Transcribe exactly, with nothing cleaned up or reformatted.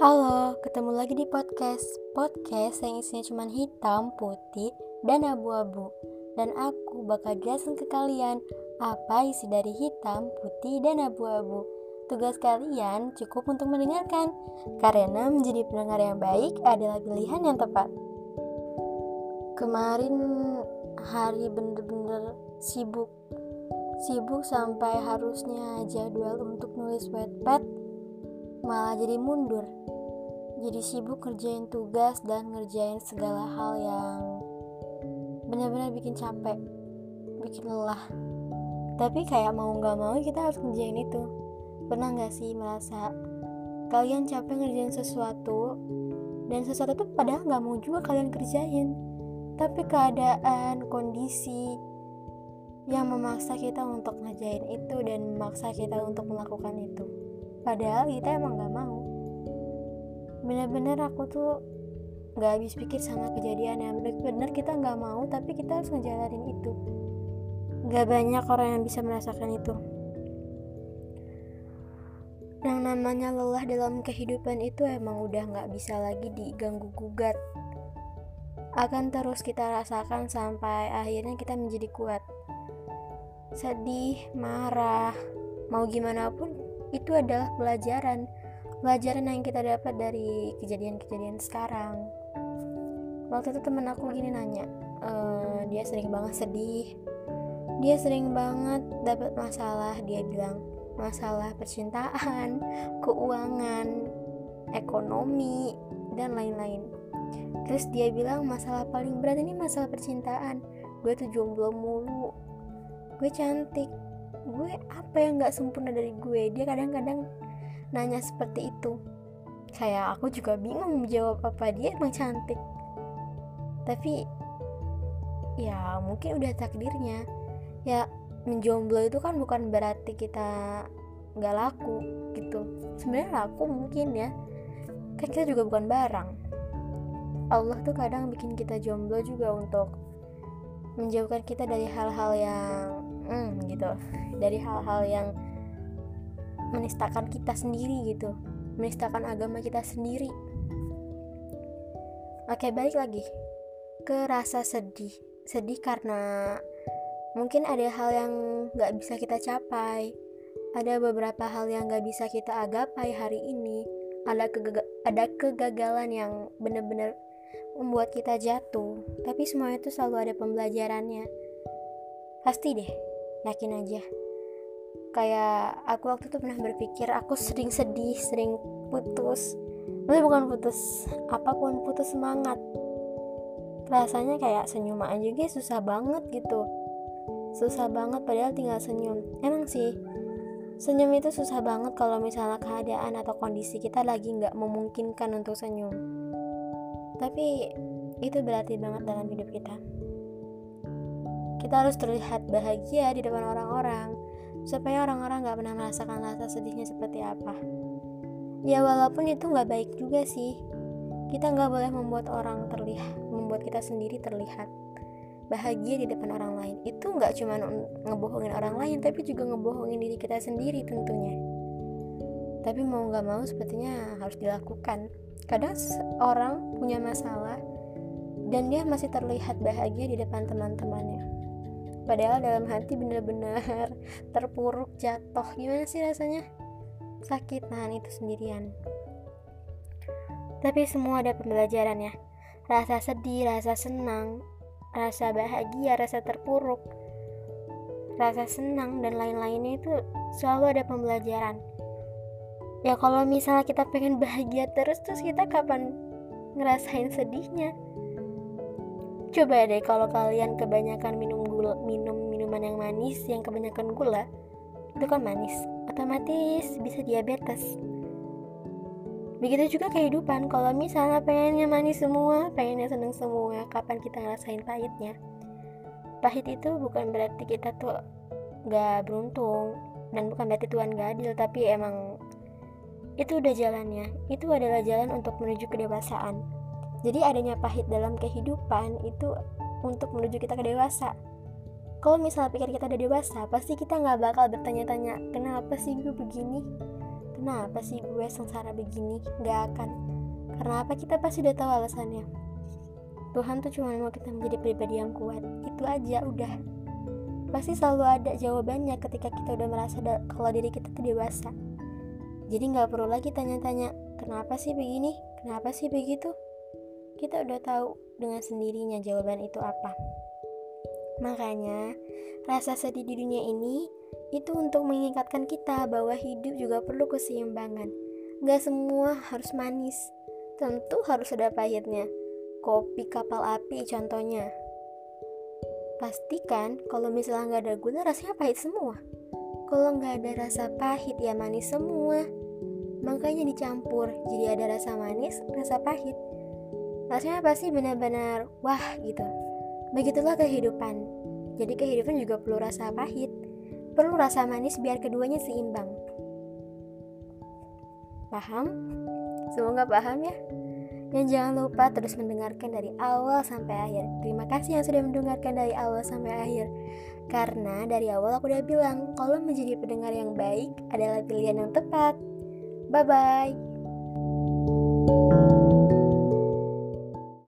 Halo, ketemu lagi di podcast Podcast yang isinya cuma hitam, putih, dan abu-abu. Dan aku bakal jelasin ke kalian apa isi dari hitam, putih, dan abu-abu. Tugas kalian cukup untuk mendengarkan, karena menjadi pendengar yang baik adalah pilihan yang tepat. Kemarin hari bener-bener sibuk Sibuk sampai harusnya jadwal untuk nulis Wattpad malah jadi mundur. Jadi sibuk ngerjain tugas dan ngerjain segala hal yang benar-benar bikin capek, bikin lelah. Tapi kayak mau gak mau kita harus ngerjain itu. Pernah gak sih merasa kalian capek ngerjain sesuatu, dan sesuatu itu padahal gak mau juga kalian kerjain, tapi keadaan, kondisi yang memaksa kita untuk ngerjain itu dan memaksa kita untuk melakukan itu, padahal kita emang gak mau. Bener-bener aku tuh gak habis pikir sama kejadian yang bener-bener kita gak mau tapi kita harus ngejalanin itu. Gak banyak orang yang bisa merasakan itu. Yang namanya lelah dalam kehidupan itu emang udah gak bisa lagi diganggu-gugat, akan terus kita rasakan sampai akhirnya kita menjadi kuat. Sedih, marah, mau gimana pun itu adalah pelajaran pelajaran yang kita dapat dari kejadian-kejadian sekarang. Waktu itu temen aku gini nanya, e, dia sering banget sedih, dia sering banget dapat masalah. Dia bilang masalah percintaan, keuangan, ekonomi, dan lain-lain. Terus dia bilang masalah paling berat ini masalah percintaan. Gue tuh jomblo mulu, gue cantik, gue apa yang gak sempurna dari gue. Dia kadang-kadang nanya seperti itu. Kayak aku juga bingung menjawab apa. Dia emang cantik, tapi ya mungkin udah takdirnya. Ya menjomblo itu kan bukan berarti kita gak laku gitu. Sebenarnya laku mungkin ya, kan kita juga bukan barang. Allah tuh kadang bikin kita jomblo juga untuk menjauhkan kita dari hal-hal yang Hmm, gitu, dari hal-hal yang menistakan kita sendiri gitu, menistakan agama kita sendiri. Oke, balik lagi ke rasa sedih. Sedih karena mungkin ada hal yang gak bisa kita capai, ada beberapa hal yang gak bisa kita agapai hari ini, ada, kegag- ada kegagalan yang benar-benar membuat kita jatuh. Tapi semuanya itu selalu ada pembelajarannya, pasti deh, yakin aja. Kayak aku waktu itu pernah berpikir, aku sering sedih, sering putus. Tapi bukan putus apapun, putus semangat. Rasanya kayak senyum aja juga susah banget gitu. Susah banget padahal tinggal senyum. Emang sih senyum itu susah banget kalau misalnya keadaan atau kondisi kita lagi gak memungkinkan untuk senyum. Tapi itu berarti banget dalam hidup kita. Kita harus terlihat bahagia di depan orang-orang, supaya orang-orang gak pernah merasakan rasa sedihnya seperti apa. Ya walaupun itu gak baik juga sih. Kita gak boleh membuat orang terlihat, membuat kita sendiri terlihat bahagia di depan orang lain. Itu gak cuma ngebohongin orang lain, tapi juga ngebohongin diri kita sendiri tentunya. Tapi mau gak mau sepertinya harus dilakukan. Kadang orang punya masalah dan dia masih terlihat bahagia di depan teman-temannya, padahal dalam hati benar-benar terpuruk, jatuh. Gimana sih rasanya? Sakit, nahan itu sendirian. Tapi semua ada pembelajarannya. Rasa sedih, rasa senang, rasa bahagia, rasa terpuruk, rasa senang, dan lain-lainnya itu selalu ada pembelajaran. Ya kalau misalnya kita pengen bahagia terus, terus kita kapan ngerasain sedihnya? Coba deh kalau kalian kebanyakan minum gula, minum minuman yang manis, yang kebanyakan gula, itu kan manis, otomatis bisa diabetes. Begitu juga kehidupan, kalau misalnya pengennya manis semua, pengennya seneng semua, kapan kita ngerasain pahitnya? Pahit itu bukan berarti kita tuh gak beruntung, dan bukan berarti Tuhan gak adil, tapi emang itu udah jalannya. Itu adalah jalan untuk menuju kedewasaan. Jadi adanya pahit dalam kehidupan itu untuk menuju kita ke dewasa. Kalau misalnya pikir kita udah dewasa, pasti kita gak bakal bertanya-tanya, kenapa sih gue begini? Kenapa sih gue sengsara begini? Gak akan. Karena apa? Kita pasti udah tahu alasannya. Tuhan tuh cuma mau kita menjadi pribadi yang kuat. Itu aja, udah. Pasti selalu ada jawabannya ketika kita udah merasa da- kalau diri kita tuh dewasa. Jadi gak perlu lagi tanya-tanya, kenapa sih begini? Kenapa sih begitu? Kita udah tahu dengan sendirinya jawaban itu apa. Makanya, rasa sedih di dunia ini itu untuk mengingatkan kita bahwa hidup juga perlu keseimbangan. Gak semua harus manis, tentu harus ada pahitnya. Kopi kapal api contohnya. Pastikan kalau misalnya gak ada gula rasanya pahit semua. Kalau gak ada rasa pahit ya manis semua. Makanya dicampur, jadi ada rasa manis, rasa pahit. Rasanya pasti benar-benar wah gitu. Begitulah kehidupan. Jadi kehidupan juga perlu rasa pahit, perlu rasa manis biar keduanya seimbang. Paham? Semoga paham ya. Dan jangan lupa terus mendengarkan dari awal sampai akhir. Terima kasih yang sudah mendengarkan dari awal sampai akhir. Karena dari awal aku udah bilang, kalau menjadi pendengar yang baik adalah pilihan yang tepat. Bye-bye.